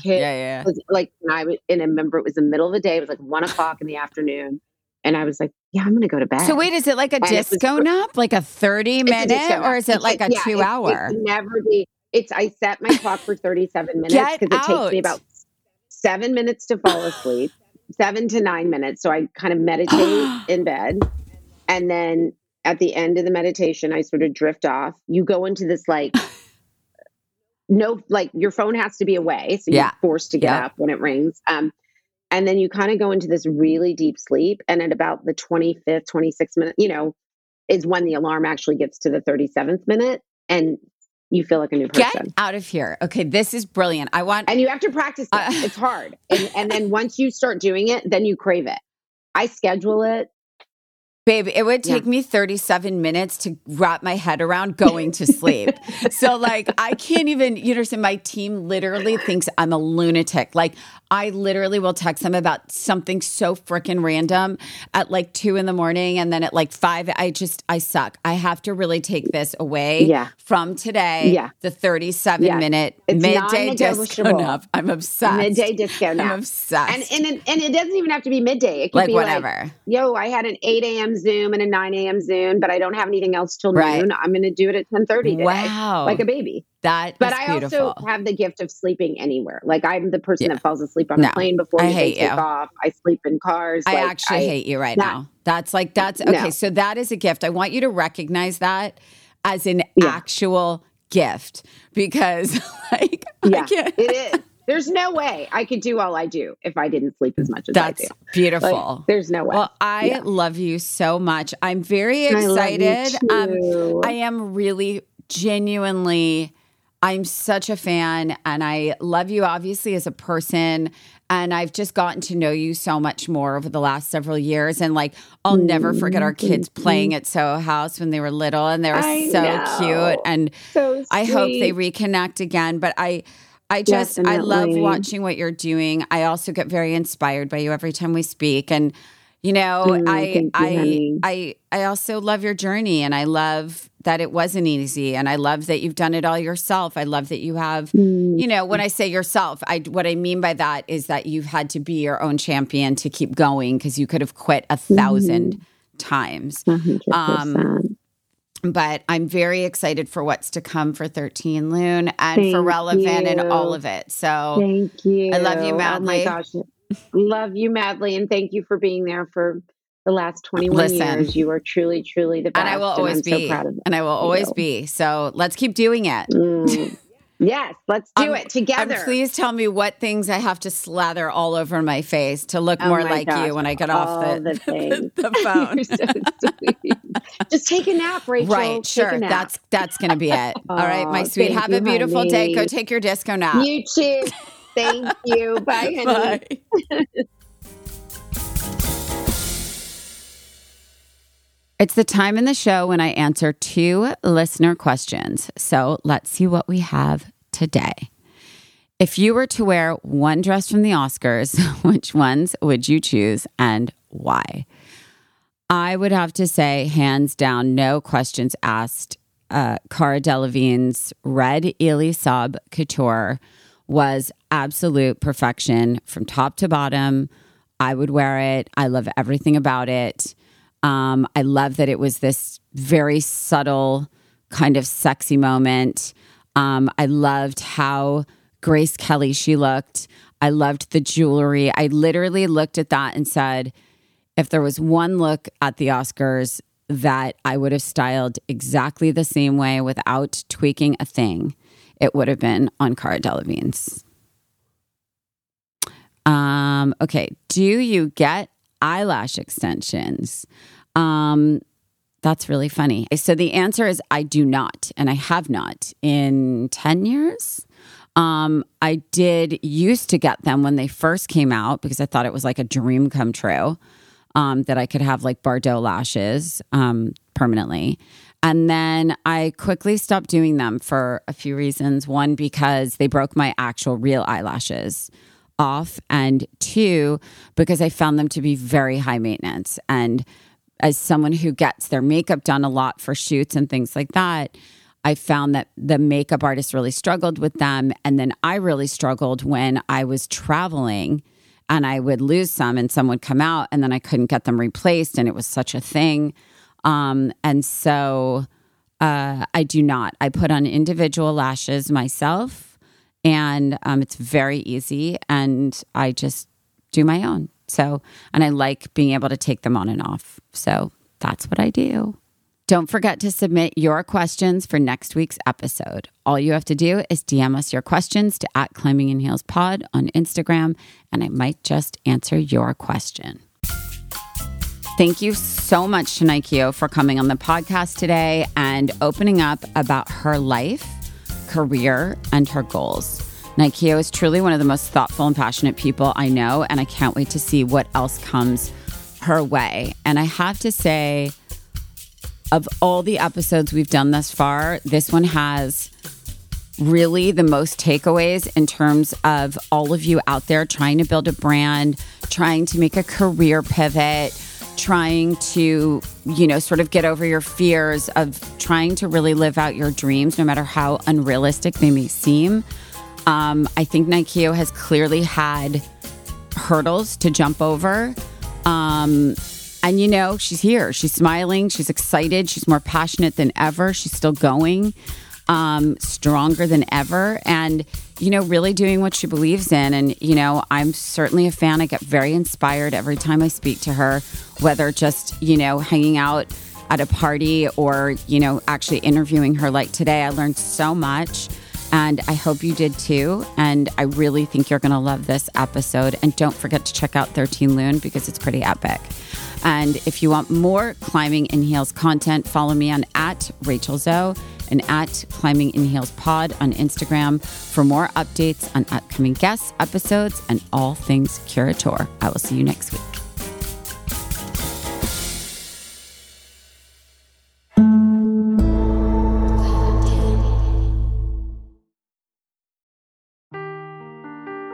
kids. Like, I remember it was the middle of the day. It was like 1:00 in the afternoon. And I was like, I'm going to go to bed. So wait, is it like a disco nap, like a 30-minute, or is it like a 2-hour? It never be. I set my clock for 37 minutes because it takes me about 7 minutes to fall asleep, 7 to 9 minutes. So I kind of meditate in bed. And then at the end of the meditation, I sort of drift off. You go into this your phone has to be away. So you're forced to get up when it rings. And then you kind of go into this really deep sleep. And at about the 25th, 26th minute, is when the alarm actually gets to the 37th minute. And you feel like a new person. Get out of here. Okay, this is brilliant. And you have to practice it. It's hard. And then once you start doing it, then you crave it. I schedule it. Babe, it would take me 37 minutes to wrap my head around going to sleep. So I can't even, my team literally thinks I'm a lunatic. Like, I literally will text them about something so freaking random at 2 a.m. and then at 5, I suck. I have to really take this away from today. Yeah. The 37 minute midday disco nap. I'm obsessed. Midday disco nap. I'm obsessed. And it doesn't even have to be midday. It could be whatever. I had an 8 a.m. Zoom and a 9 a.m. Zoom, but I don't have anything else till noon. I'm going to do it at 10:30 today. Wow. Like a baby. But I also have the gift of sleeping anywhere. Like, I'm the person that falls asleep on a plane before you take off. I sleep in cars. I actually hate you now. That's okay. No. So that is a gift. I want you to recognize that as an actual gift, because I can't. It is. There's no way I could do all I do if I didn't sleep as much as I do. That's beautiful. There's no way. Well, I love you so much. I'm very excited. I love you too. I am really genuinely. I'm such a fan, and I love you, obviously, as a person, and I've just gotten to know you so much more over the last several years, and I'll never forget our kids playing at Soho House when they were little, and they were cute, and so I hope they reconnect again, but I just, definitely. I love watching what you're doing. I also get very inspired by you every time we speak, and I also love your journey, and I love that it wasn't easy, and I love that you've done it all yourself. I love that you have, when I say yourself, what I mean by that is that you've had to be your own champion to keep going, because you could have quit 1,000 times. 100%. But I'm very excited for what's to come for 13 Lune and for Relevant and all of it. So thank you. I love you madly. Oh my gosh. Love you madly, and thank you for being there for the last 21 years. You are truly, truly the best. And I will always be. So proud of and I will always be. So let's keep doing it. Yes, let's do it together. And please tell me what things I have to slather all over my face to look more like you when I get off the phone. You're so sweet. Just take a nap, Rachel. Right, sure. That's going to be it. All right, my sweet. Have a beautiful day. Go take your disco nap. You too. Thank you. Bye, honey. Bye. It's the time in the show when I answer two listener questions. So let's see what we have today. If you were to wear one dress from the Oscars, which ones would you choose and why? I would have to say, hands down, no questions asked, Cara Delevingne's red Ely Saab couture was absolute perfection from top to bottom. I would wear it. I love everything about it. I love that it was this very subtle kind of sexy moment. I loved how Grace Kelly she looked. I loved the jewelry. I literally looked at that and said, if there was one look at the Oscars that I would have styled exactly the same way without tweaking a thing, it would have been on Cara Delevingne's. Okay. Do you get eyelash extensions? That's really funny. So the answer is I do not, and I have not in 10 years. I did used to get them when they first came out because I thought it was like a dream come true, that I could have like Bardot lashes, permanently. And then I quickly stopped doing them for a few reasons. One, because they broke my actual real eyelashes off, and two, because I found them to be very high maintenance. And as someone who gets their makeup done a lot for shoots and things like that, I found that the makeup artist really struggled with them. And then I really struggled when I was traveling and I would lose some and some would come out and then I couldn't get them replaced. And it was such a thing. And so I do not. I put on individual lashes myself. And it's very easy, and I just do my own. So, and I like being able to take them on and off. So that's what I do. Don't forget to submit your questions for next week's episode. All you have to do is DM us your questions to @ClimbingInHeelsPod on Instagram, and I might just answer your question. Thank you so much to Nyakio for coming on the podcast today and opening up about her life, career, and her goals. Nyakio is truly one of the most thoughtful and passionate people I know, and I can't wait to see what else comes her way. And I have to say, of all the episodes we've done thus far, this one has really the most takeaways in terms of all of you out there trying to build a brand, trying to make a career pivot, trying to, you know, sort of get over your fears of trying to really live out your dreams, no matter how unrealistic they may seem. I think Nyakio has clearly had hurdles to jump over. And, you know, she's here. She's smiling. She's excited. She's more passionate than ever. She's still going, stronger than ever. And, you know, really doing what she believes in. And, you know, I'm certainly a fan. I get very inspired every time I speak to her, whether just, you know, hanging out at a party or, you know, actually interviewing her like today. I learned so much, and I hope you did too. And I really think you're going to love this episode. And don't forget to check out 13 Lune because it's pretty epic. And if you want more Climbing in Heels content, follow me on @RachelZoe and @ClimbingInHeelsPod on Instagram for more updates on upcoming guests, episodes, and all things curator. I will see you next week.